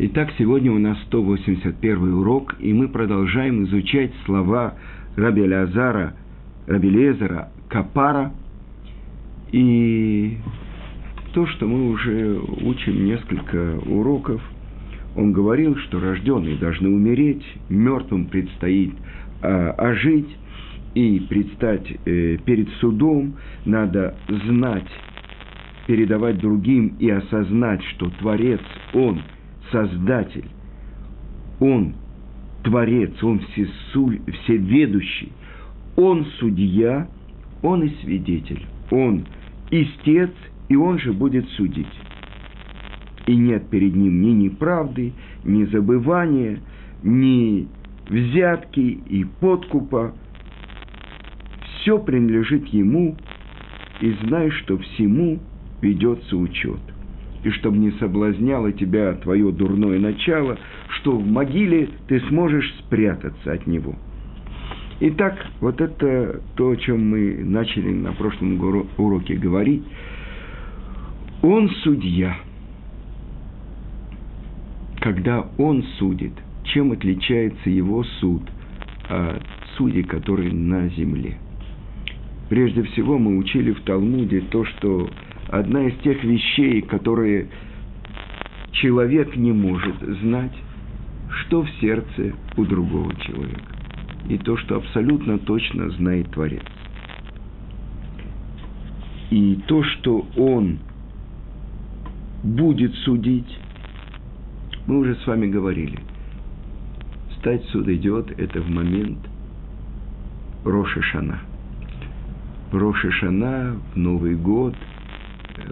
Итак, сегодня у нас 181 урок, и мы продолжаем изучать слова Рабель Эзара Капара, и то, что мы уже учим несколько уроков. Он говорил, что рожденные должны умереть, мертвым предстоит ожить и предстать перед судом. Надо знать, передавать другим и осознать, что Творец, Он – Создатель, Он Творец, Он Всеведущий, Он Судья, Он и Свидетель, Он Истец, и Он же будет судить. И нет перед Ним ни неправды, ни забывания, ни взятки и подкупа. Все принадлежит Ему, и знай, что всему ведется учет. И чтобы не соблазняло тебя твое дурное начало, что в могиле ты сможешь спрятаться от него. Итак, вот это то, о чем мы начали на прошлом уроке говорить. Он судья. Когда он судит, чем отличается его суд от судей, которые на земле? Прежде всего, мы учили в Талмуде то, что одна из тех вещей, которые человек не может знать, что в сердце у другого человека. И то, что абсолютно точно знает Творец. И то, что он будет судить, мы уже с вами говорили. Стать судьей – это в момент Рош ха-Шана. Рош ха-Шана в Новый год,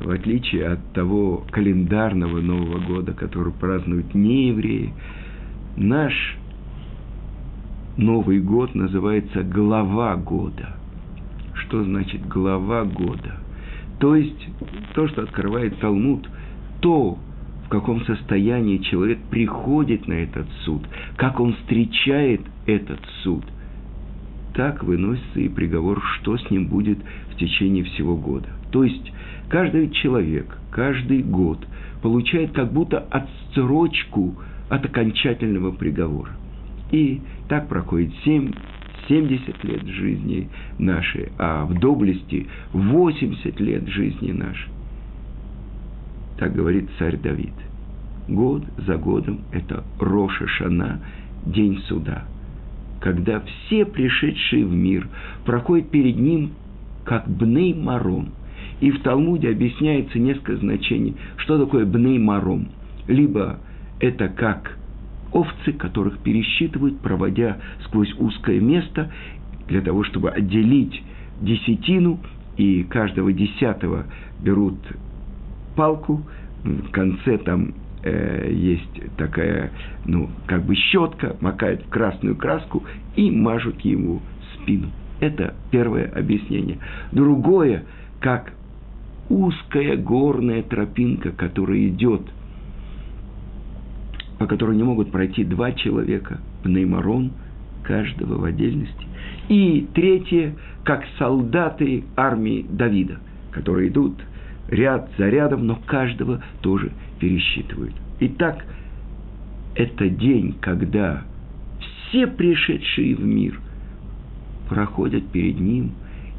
в отличие от того календарного Нового года, который празднуют не евреи, наш Новый год называется Глава Года. Что значит Глава Года? То есть, то, что открывает Талмуд, то, в каком состоянии человек приходит на этот суд, как он встречает этот суд, так выносится и приговор, что с ним будет в течение всего года. То есть, каждый человек, каждый год получает как будто отсрочку от окончательного приговора. И так проходит 70 лет жизни нашей, а в доблести 80 лет жизни нашей. Так говорит царь Давид. Год за годом это Рош ха-Шана, день суда, когда все пришедшие в мир проходят перед ним как Бней Маром. И в Талмуде объясняется несколько значений, что такое Бней Маром. Либо это как овцы, которых пересчитывают, проводя сквозь узкое место, для того, чтобы отделить десятину, и каждого десятого берут палку, в конце там есть такая, как бы щетка, макают в красную краску и мажут ему спину. Это первое объяснение. Другое, как узкая горная тропинка, которая идет, по которой не могут пройти два человека, Бней Маром, каждого в отдельности. И третье, как солдаты армии Давида, которые идут ряд за рядом, но каждого тоже пересчитывают. Итак, это день, когда все пришедшие в мир проходят перед ним,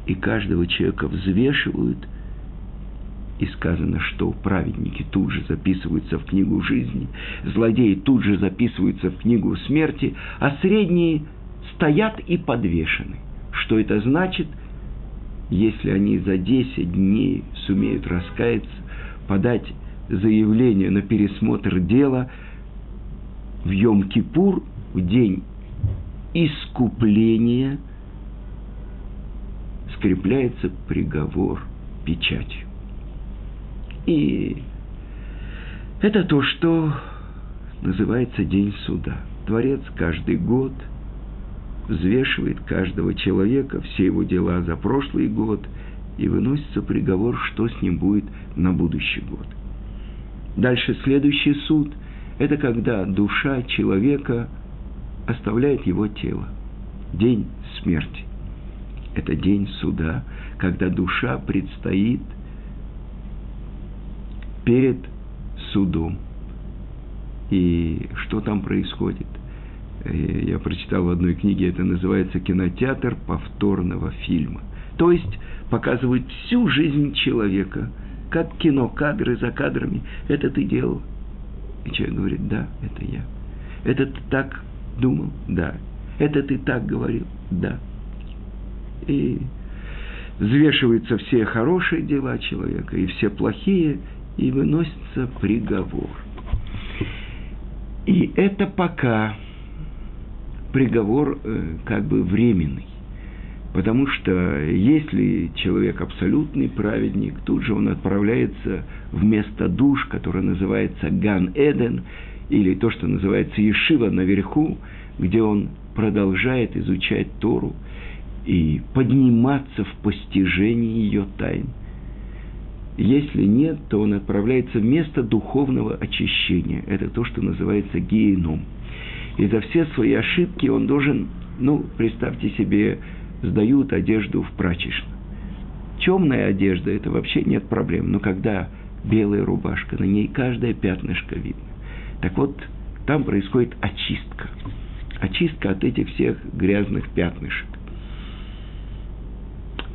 и каждого человека взвешивают, и сказано, что праведники тут же записываются в книгу жизни, злодеи тут же записываются в книгу смерти, а средние стоят и подвешены. Что это значит? Если они за 10 дней сумеют раскаяться, подать заявление на пересмотр дела в Йом-Кипур, в день искупления, скрепляется приговор печатью. И это то, что называется день суда. Творец каждый год взвешивает каждого человека, все его дела за прошлый год, и выносится приговор, что с ним будет на будущий год. Дальше следующий суд – это когда душа человека оставляет его тело. День смерти. Это день суда, когда душа предстоит перед судом. и что там происходит. Я прочитал в одной книге, это называется «Кинотеатр повторного фильма». То есть показывают всю жизнь человека, как кино, кадры за кадрами. «Это ты делал?» И человек говорит: «Да, это я». «Это ты так думал?» «Да». «Это ты так говорил?» «Да». И взвешиваются все хорошие дела человека и все плохие, и выносится приговор. И это пока приговор как бы временный. Потому что если человек абсолютный праведник, тут же он отправляется в место душ, которое называется Ган-Эден, или то, что называется Ешива наверху, где он продолжает изучать Тору и подниматься в постижении ее тайн. Если нет, то он отправляется в место духовного очищения. Это то, что называется геном. И за все свои ошибки он должен, представьте себе, сдают одежду в прачечную. Темная одежда – это вообще нет проблем, но когда белая рубашка, на ней каждое пятнышко видно. Так вот, там происходит очистка. Очистка от этих всех грязных пятнышек.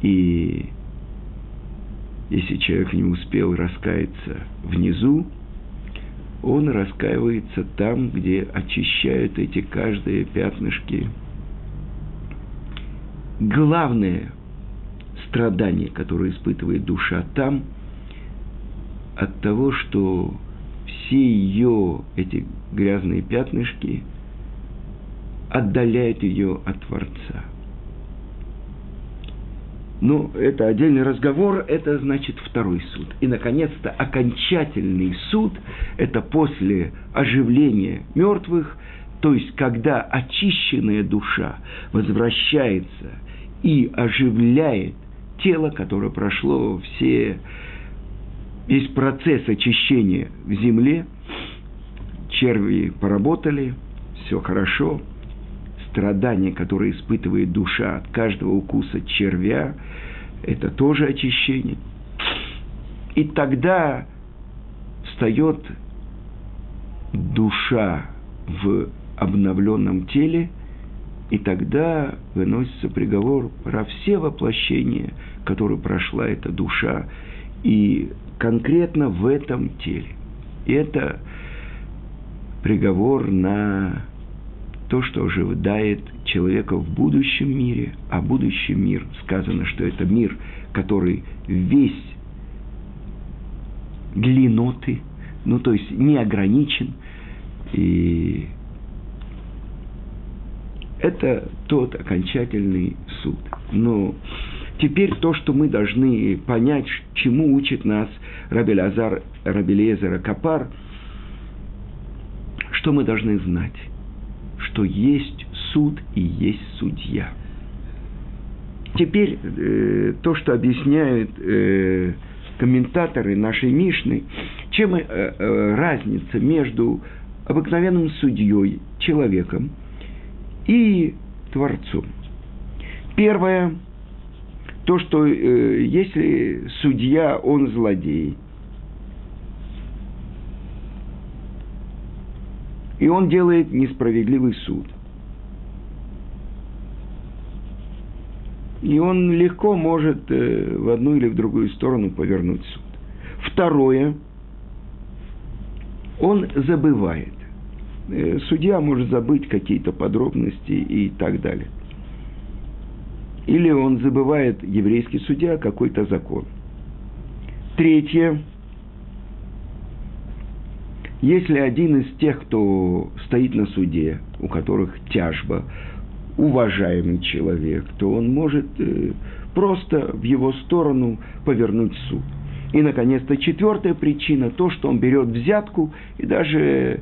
И если человек не успел раскаяться внизу, он раскаивается там, где очищают эти каждые пятнышки. Главное страдание, которое испытывает душа там, от того, что все ее эти грязные пятнышки отдаляют ее от Творца. Но это отдельный разговор, это значит второй суд. И, наконец-то, окончательный суд – это после оживления мертвых, то есть когда очищенная душа возвращается и оживляет тело, которое прошло весь процесс очищения в земле. Черви поработали, все хорошо. Страдания, которые испытывает душа от каждого укуса червя, это тоже очищение. И тогда встает душа в обновленном теле, и тогда выносится приговор про все воплощения, которые прошла эта душа, и конкретно в этом теле. И это приговор на то, что ожидает человека в будущем мире, а будущий мир, сказано, что это мир, который весь длинноты, то есть не ограничен, и это тот окончательный суд. Но теперь то, что мы должны понять, чему учит нас Рабель Эзара Капар, что мы должны знать, что есть суд и есть судья. Теперь то, что объясняют комментаторы нашей Мишны, чем разница между обыкновенным судьей, человеком, и Творцом. Первое, то, что если судья, он злодей, и он делает несправедливый суд, и он легко может в одну или в другую сторону повернуть суд. Второе, он забывает. Судья может забыть какие-то подробности и так далее. Или он забывает, еврейский судья, какой-то закон. Третье. Если один из тех, кто стоит на суде, у которых тяжба, уважаемый человек, то он может просто в его сторону повернуть суд. И, наконец-то, четвертая причина – то, что он берет взятку, и даже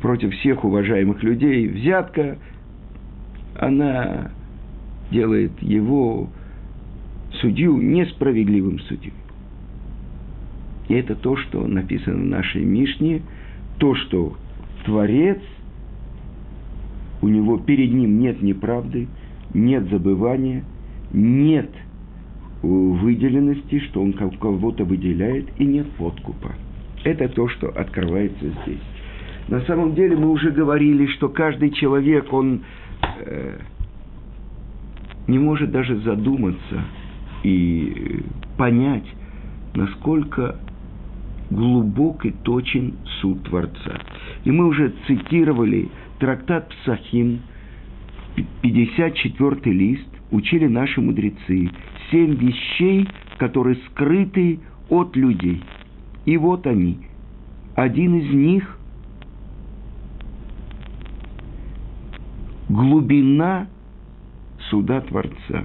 против всех уважаемых людей взятка, она делает его судью несправедливым судьей. И это то, что написано в нашей Мишне, то, что Творец, у него перед ним нет неправды, нет забывания, нет выделенности, что он кого-то выделяет, и нет подкупа. Это то, что открывается здесь. На самом деле мы уже говорили, что каждый человек, он не может даже задуматься и понять, насколько глубок и точен суд Творца. И мы уже цитировали трактат Псахим, 54-й лист, учили наши мудрецы. 7 вещей, которые скрыты от людей. И вот они. Один из них – глубина суда Творца.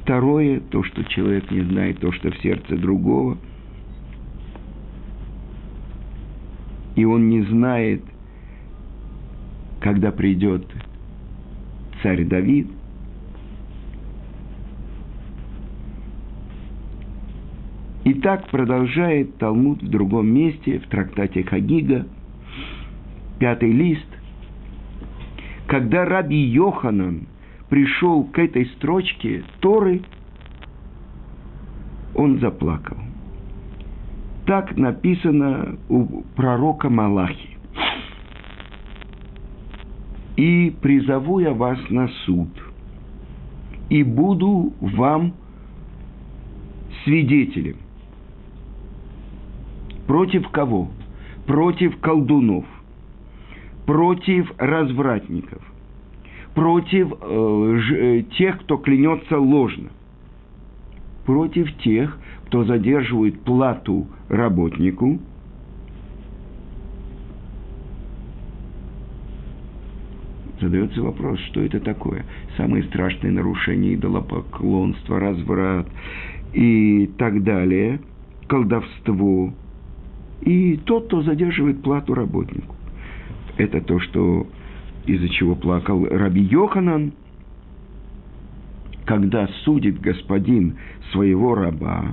Второе – то, что человек не знает, то, что в сердце другого. И он не знает, когда придет царь Давид. И так продолжает Талмуд в другом месте, в трактате Хагига, 5-й лист. Когда Рабби Йоханан пришел к этой строчке Торы, он заплакал. Так написано у пророка Малахи. «И призову я вас на суд, и буду вам свидетелем». Против кого? Против колдунов, против развратников, против тех, кто клянется ложно, против тех, кто задерживает плату работнику, задается вопрос, что это такое? Самые страшные нарушения идолопоклонства, разврат и так далее, колдовство. И тот, кто задерживает плату работнику. Это то, что, из-за чего плакал Рабби Йоханан, когда судит господин своего раба,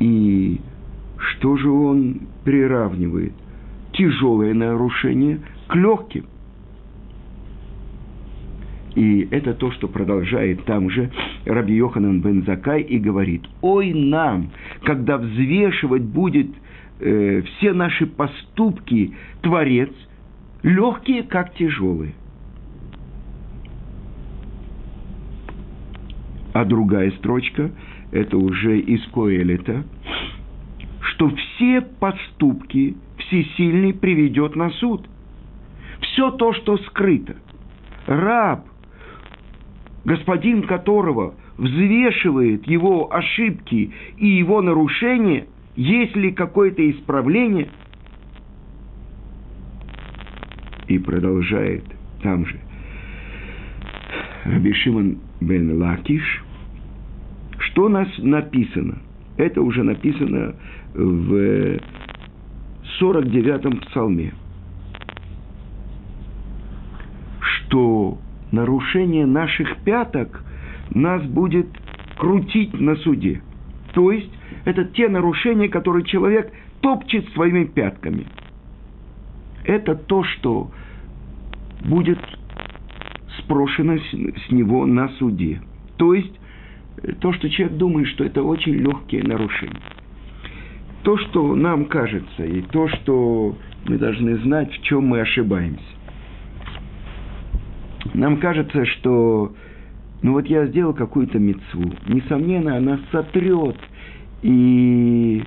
и что же он приравнивает? Тяжелое нарушение к легким. И это то, что продолжает там же Рабби Йоханан бен Закай и говорит: «Ой нам, когда взвешивать будет все наши поступки Творец, легкие, как тяжелые». А другая строчка, это уже из Коэлета, что все поступки Всесильный приведет на суд. Все то, что скрыто. Раб, господин которого взвешивает его ошибки и его нарушения, есть ли какое-то исправление? И продолжает там же Рабби Шимон бен Лакиш, что у нас написано. Это уже написано в 49-м псалме, что нарушение наших пяток нас будет крутить на суде. То есть, это те нарушения, которые человек топчет своими пятками. Это то, что будет спрошено с него на суде. То есть, то, что человек думает, что это очень легкие нарушения. То, что нам кажется, и то, что мы должны знать, в чем мы ошибаемся. Нам кажется, что я сделал какую-то мицву. Несомненно, она сотрет и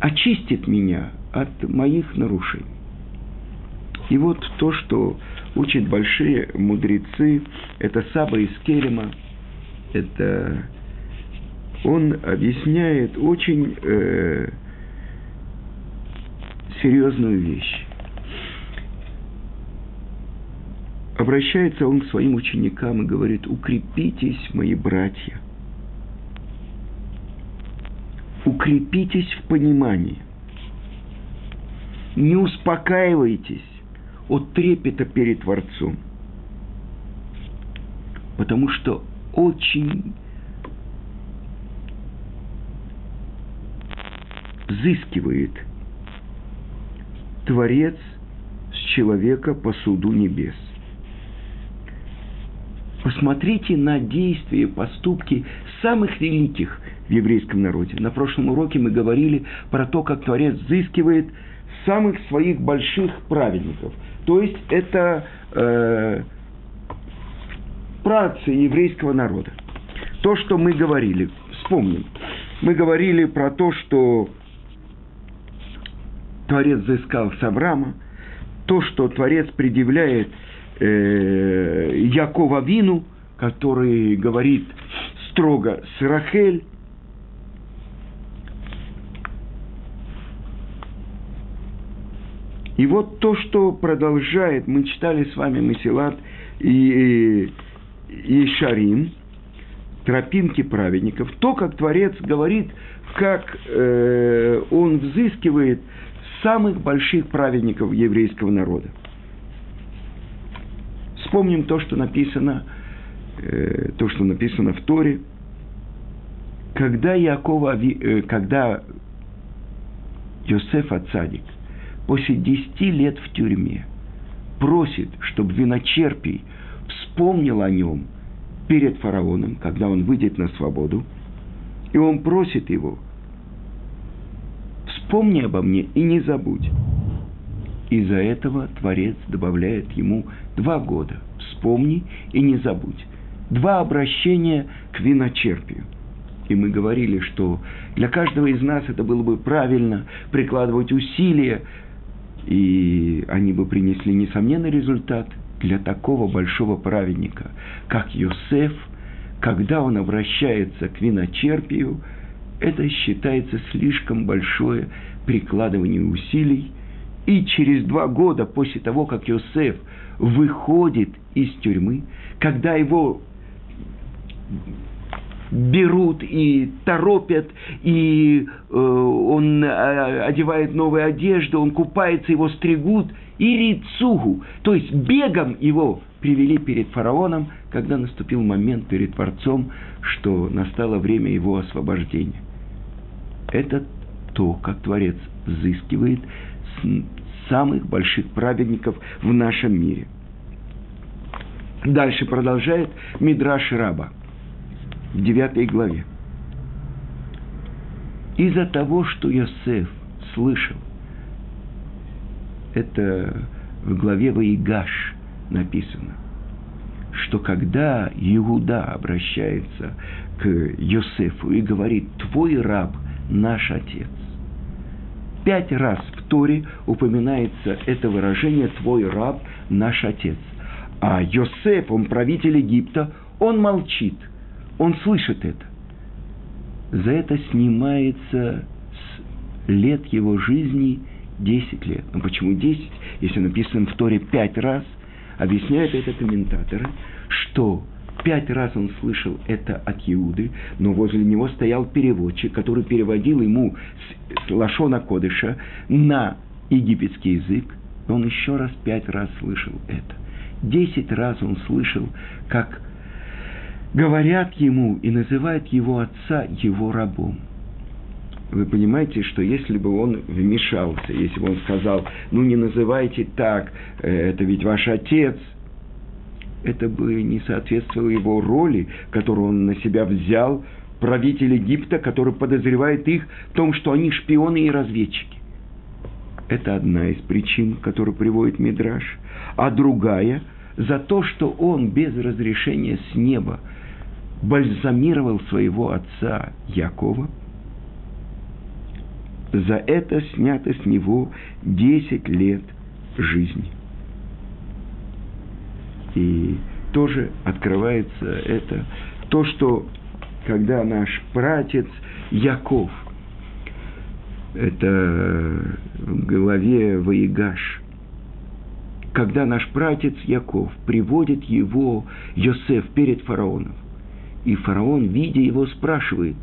очистит меня от моих нарушений. И вот то, что учат большие мудрецы, это Саба из Келема, это... Он объясняет очень серьезную вещь. Обращается он к своим ученикам и говорит: «Укрепитесь, мои братья, укрепитесь в понимании, не успокаивайтесь от трепета перед Творцом, потому что очень взыскивает Творец с человека по суду небес. Посмотрите на действия и поступки самых великих в еврейском народе. На прошлом уроке мы говорили про то, как Творец взыскивает самых своих больших праведников. То есть это праотцы еврейского народа. То, что мы говорили, вспомним. Мы говорили про то, что Творец взыскал с Авраама, то, что Творец предъявляет Якова Вину, который говорит строго с Рахель. И вот то, что продолжает, мы читали с вами Месилат и Шарим, тропинки праведников, то, как Творец говорит, как он взыскивает самых больших праведников еврейского народа. Вспомним то, что написано в Торе. Когда Йосеф Ацадик после 10 лет в тюрьме просит, чтобы виночерпий вспомнил о нем перед фараоном, когда он выйдет на свободу, и он просит его: «Вспомни обо мне и не забудь». Из-за этого Творец добавляет ему 2 года. Вспомни и не забудь. 2 обращения к виночерпию. И мы говорили, что для каждого из нас это было бы правильно прикладывать усилия, и они бы принесли несомненный результат для такого большого праведника, как Йосеф. Когда он обращается к виночерпию, это считается слишком большое прикладывание усилий. И через 2 года после того, как Йосеф выходит из тюрьмы, когда его берут и торопят, и он одевает новую одежду, он купается, его стригут, и рицугу, то есть бегом его привели перед фараоном, когда наступил момент перед Творцом, что настало время его освобождения. Это то, как Творец взыскивает самых больших праведников в нашем мире. Дальше продолжает Мидраш Раба в 9 главе. Из-за того, что Йосеф слышал, это в главе Ваигаш написано, что когда Иуда обращается к Йосефу и говорит: «Твой раб, наш отец», 5 раз в Торе упоминается это выражение «твой раб, наш отец». А Йосеф, он правитель Египта, он молчит, он слышит это. За это снимается с лет его жизни 10 лет. Но почему 10, если написано в Торе 5 раз? Объясняет это комментаторы, что 5 раз он слышал это от Иуды, но возле него стоял переводчик, который переводил ему с Лашона Кодыша на египетский язык, и он еще раз 5 раз слышал это. 10 раз он слышал, как говорят ему и называют его отца его рабом. Вы понимаете, что если бы он вмешался, если бы он сказал: «Ну, не называйте так, это ведь ваш отец», это бы не соответствовало его роли, которую он на себя взял, правитель Египта, который подозревает их в том, что они шпионы и разведчики. Это одна из причин, которую приводит Мидраш. А другая – за то, что он без разрешения с неба бальзамировал своего отца Якова, за это снято с него 10 лет жизни. И тоже открывается это, то, что когда наш праотец Яков, это в главе Ваигаш, когда наш праотец Яков приводит его, Йосеф, перед фараоном, и фараон, видя его, спрашивает: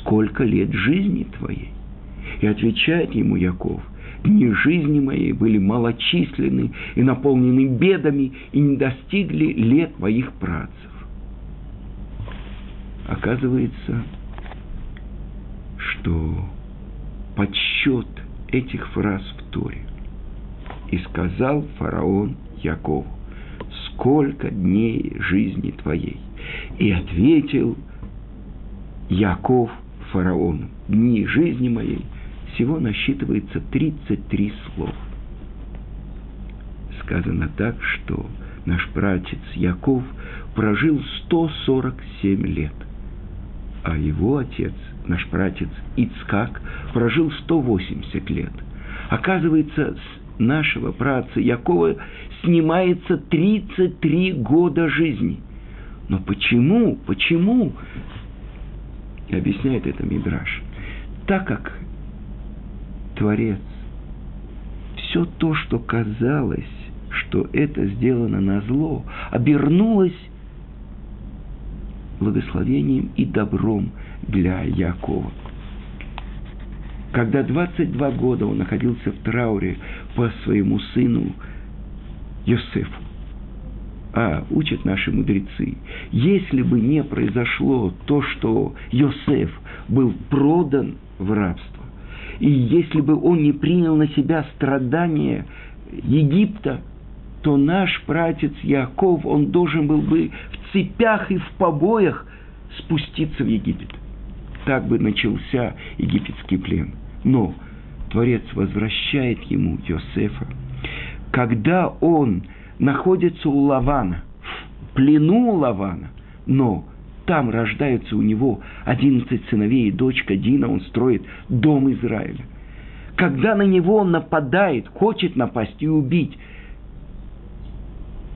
«Сколько лет жизни твоей?» И отвечает ему Яков: «Дни жизни моей были малочисленны и наполнены бедами, и не достигли лет моих праотцев». Оказывается, что подсчет этих фраз в Торе. «И сказал фараон Якову: сколько дней жизни твоей? И ответил Яков фараону: дни жизни моей всего насчитывается 33 слова. Сказано так, что наш пратец Яков прожил 147 лет, а его отец, наш пратец Ицхак, прожил 180 лет. Оказывается, с нашего праца Якова снимается 33 года жизни. Но почему? Объясняет это Мидраш. Так как Творец, все то, что казалось, что это сделано назло, обернулось благословением и добром для Якова. Когда 22 года он находился в трауре по своему сыну Йосефу, учат наши мудрецы, если бы не произошло то, что Йосеф был продан в рабство, и если бы он не принял на себя страдания Египта, то наш пратец Яков, он должен был бы в цепях и в побоях спуститься в Египет. Так бы начался египетский плен. Но Творец возвращает ему Йосефа. Когда он находится у Лавана, в плену у Лавана, но там рождаются у него 11 сыновей и дочка Дина, он строит дом Израиля. Когда на него нападает, хочет напасть и убить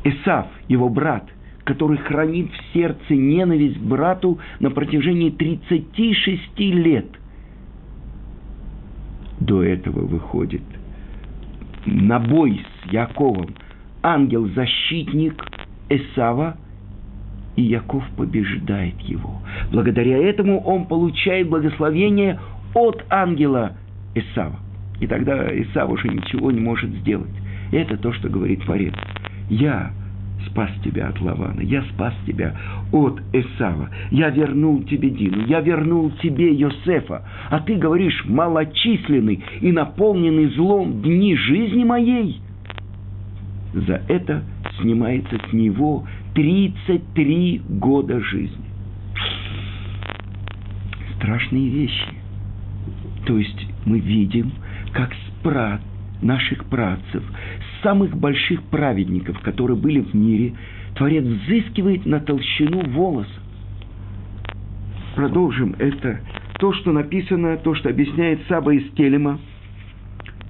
Эсав, его брат, который хранит в сердце ненависть к брату на протяжении 36 лет. До этого выходит на бой с Яковом ангел-защитник Эсава, и Яков побеждает его. Благодаря этому он получает благословение от ангела Эсава. И тогда Эсав уже ничего не может сделать. Это то, что говорит Творец. Я спас тебя от Лавана, я спас тебя от Эсава, я вернул тебе Дину, я вернул тебе Йосефа, а ты говоришь: малочисленный и наполненный злом дни жизни моей. За это снимается с него 33 года жизни. Страшные вещи. То есть мы видим, как спрат наших працев, самых больших праведников, которые были в мире, Творец взыскивает на толщину волоса. Продолжим это. То, что написано, то, что объясняет Саба из Келема.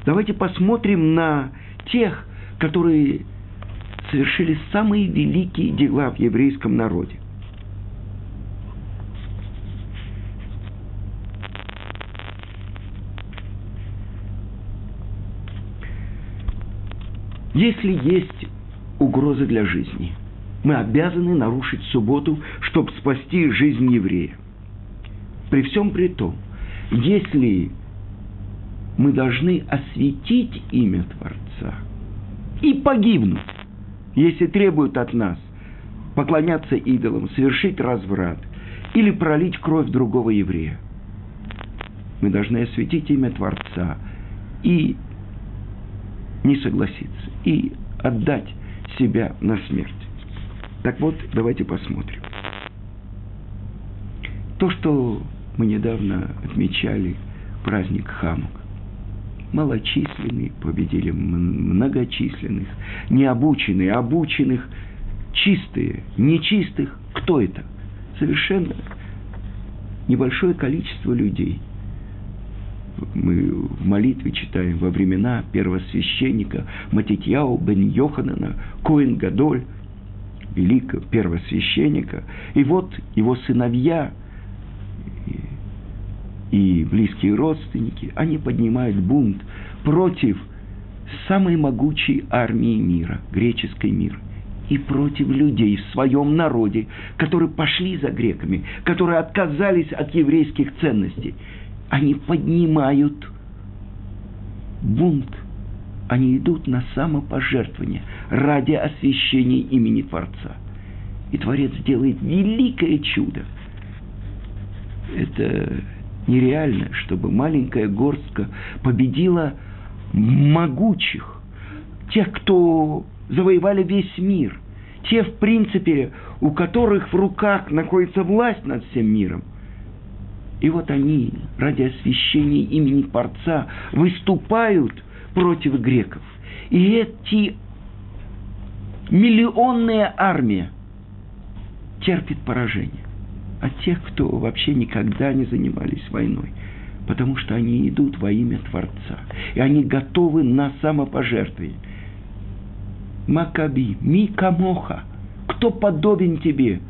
Давайте посмотрим на тех, которые совершили самые великие дела в еврейском народе. Если есть угроза для жизни, мы обязаны нарушить субботу, чтобы спасти жизнь еврея. При всем при том, если мы должны осветить имя Творца и погибнуть, если требуют от нас поклоняться идолам, совершить разврат или пролить кровь другого еврея, мы должны осветить имя Творца и не согласиться, и отдать себя на смерть. Так вот, давайте посмотрим. То, что мы недавно отмечали, праздник Хамук. Малочисленные победили многочисленных, необученные, обученных, чистые, нечистых. Кто это? Совершенно небольшое количество людей. Мы в молитве читаем во времена первосвященника Матитьяу бен Йоханана, Коин Гадоль, великого первосвященника. И вот его сыновья и близкие родственники, они поднимают бунт против самой могучей армии мира, греческой мира, и против людей в своем народе, которые пошли за греками, которые отказались от еврейских ценностей. Они поднимают бунт, они идут на самопожертвование ради освящения имени Творца. И Творец делает великое чудо. Это нереально, чтобы маленькая горстка победила могучих, тех, кто завоевали весь мир, Те, в принципе, у которых в руках находится власть над всем миром. И вот они, ради освящения имени Творца, выступают против греков. И эти миллионная армия терпит поражение от тех, кто вообще никогда не занимались войной. Потому что они идут во имя Творца. И они готовы на самопожертвование. Макаби, Микамоха, кто подобен тебе?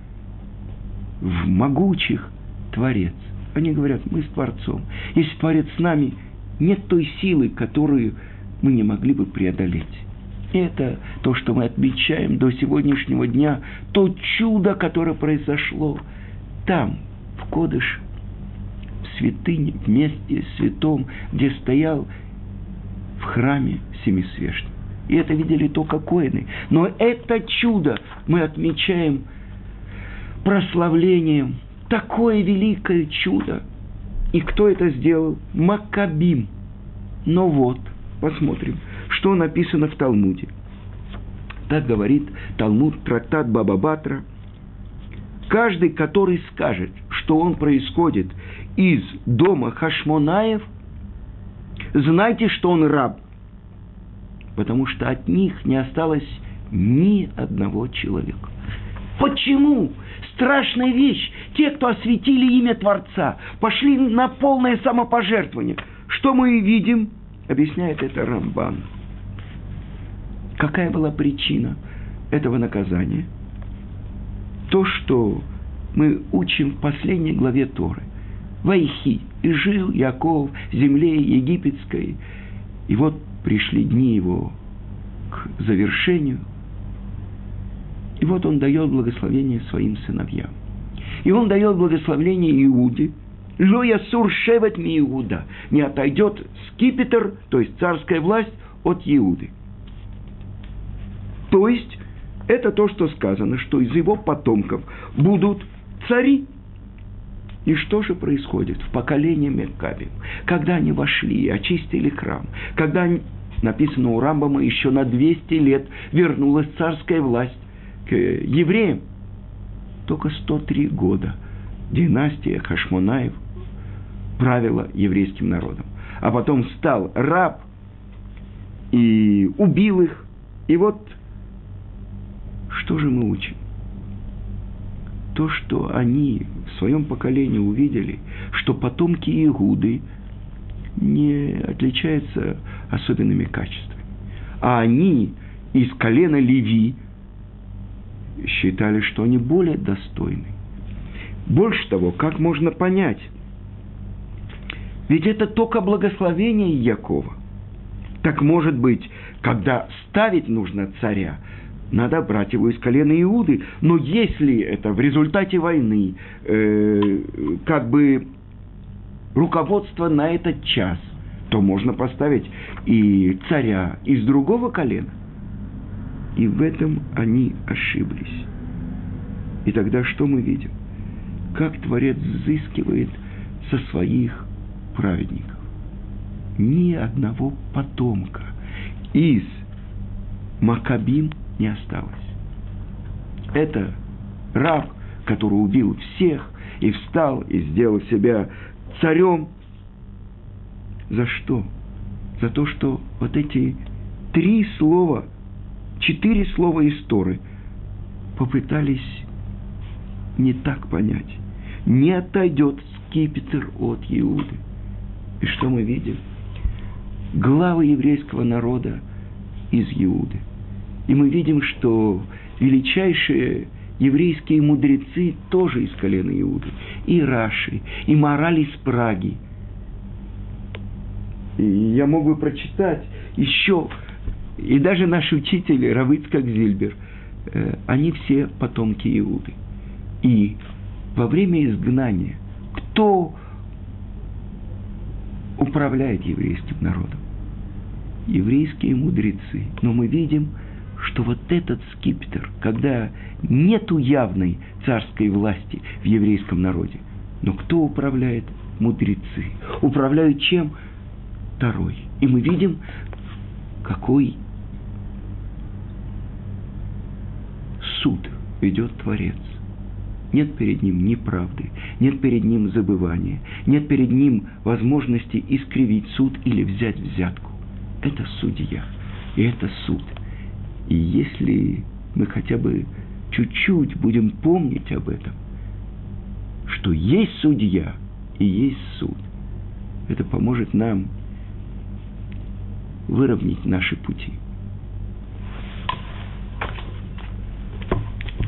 В могучих Творец. Они говорят, мы с Творцом. Если Творец с нами, нет той силы, которую мы не могли бы преодолеть. Это то, что мы отмечаем до сегодняшнего дня, то чудо, которое произошло там, в Кодыш, в святыне, в месте святом, где стоял в храме семисвешник. И это видели только коэны. Но это чудо мы отмечаем прославлением. Такое великое чудо. И кто это сделал? Маккабим. Но вот, посмотрим, что написано в Талмуде. Так говорит Талмуд, трактат Баба Батра. Каждый, который скажет, что он происходит из дома Хашмонаев, знайте, что он раб. Потому что от них не осталось ни одного человека. Почему? Страшная вещь. Те, кто осветили имя Творца, пошли на полное самопожертвование. Что мы и видим, объясняет это Рамбам. Какая была причина этого наказания? То, что мы учим в последней главе Торы. Вайхи. И жил Яков в земле египетской. И вот пришли дни его к завершению. И вот он дает благословение своим сыновьям. И он дает благословение Иуде. «Ло ясур шевет ми Иуда». Не отойдет скипетр, то есть царская власть, от Иуды. То есть, это то, что сказано, что из его потомков будут цари. И что же происходит в поколении Маккаби? Когда они вошли и очистили храм, когда, написано у Рамбама, еще на 200 лет вернулась царская власть к евреям, только 103 года династия Хашмонаев правила еврейским народом. А потом стал раб и убил их. И вот что же мы учим? То, что они в своем поколении увидели, что потомки Иуды не отличаются особенными качествами. А они из колена Леви считали, что они более достойны. Больше того, как можно понять? Ведь это только благословение Якова. Так может быть, когда ставить нужно царя, надо брать его из колена Иуды. Но если это в результате войны, как бы руководство на этот час, то можно поставить и царя из другого колена. И в этом они ошиблись. И тогда что мы видим? Как Творец взыскивает со своих праведников. Ни одного потомка из Маккабим не осталось. Это раб, который убил всех и встал, и сделал себя царем. За что? За то, что вот эти 4 слова из Торы попытались не так понять. Не отойдет скипетр от Иуды. И что мы видим? Главы еврейского народа из Иуды. И мы видим, что величайшие еврейские мудрецы тоже из колена Иуды. И Раши, и Моралей из Праги. И я мог бы прочитать еще. И даже наш учитель Равицкак Зильбер. Они все потомки Иуды. И во время изгнания кто управляет еврейским народом? Еврейские мудрецы. Но мы видим, что вот этот скипетр, когда нету явной царской власти в еврейском народе, но кто управляет? Мудрецы. Управляют чем? Второй. И мы видим, какой суд ведет Творец. Нет перед ним неправды, нет перед ним забывания, нет перед ним возможности искривить суд или взять взятку. Это судья, и это суд. И если мы хотя бы чуть-чуть будем помнить об этом, что есть судья и есть суд, это поможет нам выровнять наши пути.